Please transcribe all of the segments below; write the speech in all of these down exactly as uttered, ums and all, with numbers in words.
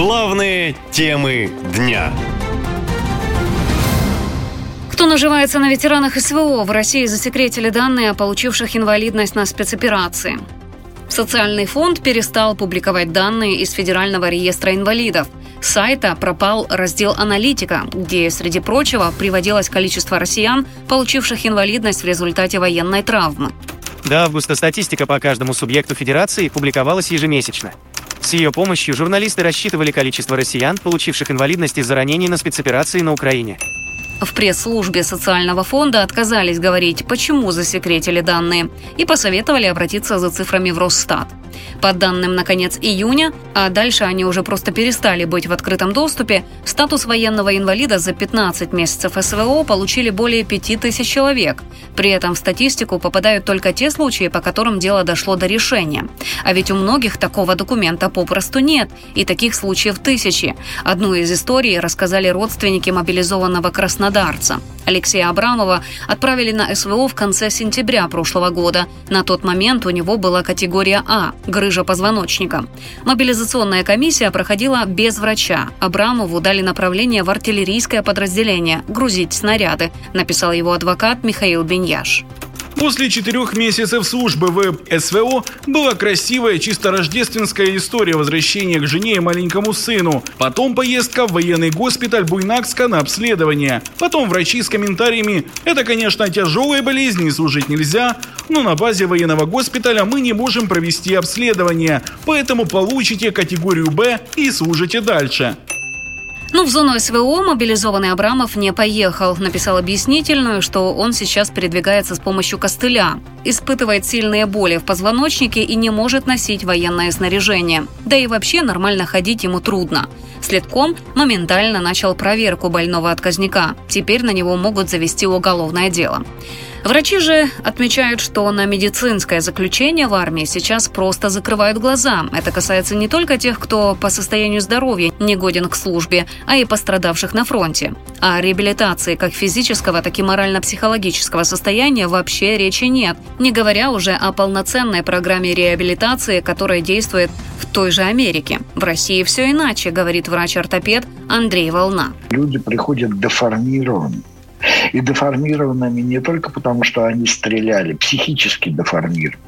Главные темы дня. Кто наживается на ветеранах эс вэ о? В России засекретили данные о получивших инвалидность на спецоперации. Социальный фонд перестал публиковать данные из Федерального реестра инвалидов. С сайта пропал раздел «Аналитика», где, среди прочего, приводилось количество россиян, получивших инвалидность в результате военной травмы. До августа статистика по каждому субъекту федерации публиковалась ежемесячно. С ее помощью журналисты рассчитывали количество россиян, получивших инвалидность из-за ранений на спецоперации на Украине. В пресс-службе социального фонда отказались говорить, почему засекретили данные, и посоветовали обратиться за цифрами в Росстат. По данным на конец июня, а дальше они уже просто перестали быть в открытом доступе, статус военного инвалида за пятнадцать месяцев эс вэ о получили более пяти тысяч человек. При этом в статистику попадают только те случаи, по которым дело дошло до решения. А ведь у многих такого документа попросту нет, и таких случаев тысячи. Одну из историй рассказали родственники мобилизованного краснодарца. Алексея Абрамова отправили на эс вэ о в конце сентября прошлого года. На тот момент у него была категория А – грыжа позвоночника. Мобилизационная комиссия проходила без врача. Абрамову дали направление в артиллерийское подразделение грузить снаряды, написал его адвокат Михаил Беньяш. После четырех месяцев службы в эс вэ о была красивая, чисто рождественская история возвращения к жене и маленькому сыну. Потом поездка в военный госпиталь Буйнакска на обследование. Потом врачи с комментариями: это, конечно, тяжелая болезнь, и служить нельзя, но на базе военного госпиталя мы не можем провести обследование, поэтому получите категорию Б и служите дальше. Но в зону эс вэ о мобилизованный Абрамов не поехал. Написал объяснительную, что он сейчас передвигается с помощью костыля, испытывает сильные боли в позвоночнике и не может носить военное снаряжение. Да и вообще нормально ходить ему трудно. Следком моментально начал проверку больного отказника. Теперь на него могут завести уголовное дело. Врачи же отмечают, что на медицинское заключение в армии сейчас просто закрывают глаза. Это касается не только тех, кто по состоянию здоровья не годен к службе, а и пострадавших на фронте. О реабилитации как физического, так и морально-психологического состояния вообще речи нет, не говоря уже о полноценной программе реабилитации, которая действует в той же Америке. В России все иначе, говорит врач-ортопед Андрей Волна. Люди приходят деформированными. И деформированными не только потому, что они стреляли, психически деформированы,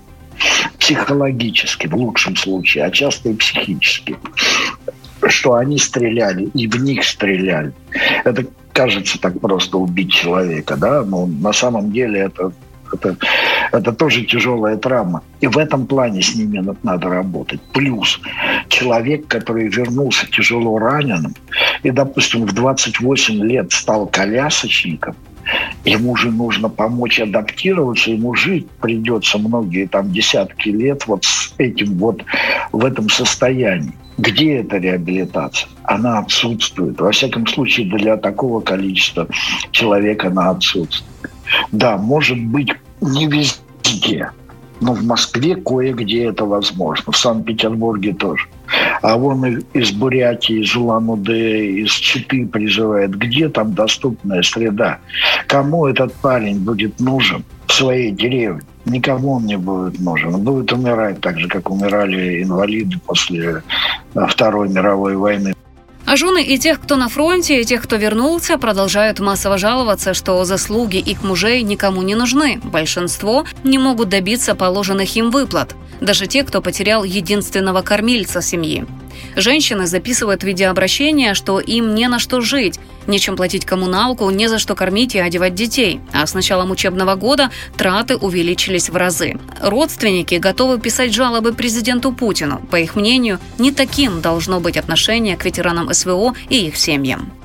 психологически в лучшем случае, а часто и психически, что они стреляли и в них стреляли. Это кажется так просто убить человека, да, но на самом деле это, это, это тоже тяжелая травма. И в этом плане с ними надо работать. Плюс человек, который вернулся тяжело раненым, и, допустим, в двадцать восемь лет стал колясочником, ему же нужно помочь адаптироваться, ему жить придется многие там десятки лет вот с этим вот в этом состоянии. Где эта реабилитация? Она отсутствует. Во всяком случае, для такого количества человек она отсутствует. Да, может быть, не везде, но в Москве кое-где это возможно, в Санкт-Петербурге тоже. А вон из Бурятии, из Улан-Удэ, из Читы призывает, где там доступная среда. Кому этот парень будет нужен в своей деревне? Никому он не будет нужен. Он будет умирать так же, как умирали инвалиды после Второй мировой войны. А жены и тех, кто на фронте, и тех, кто вернулся, продолжают массово жаловаться, что заслуги их мужей никому не нужны. Большинство не могут добиться положенных им выплат. Даже те, кто потерял единственного кормильца семьи. Женщины записывают видеообращения, что им не на что жить, нечем платить коммуналку, не за что кормить и одевать детей. А с началом учебного года траты увеличились в разы. Родственники готовы писать жалобы президенту Путину. По их мнению, не таким должно быть отношение к ветеранам эс вэ о и их семьям.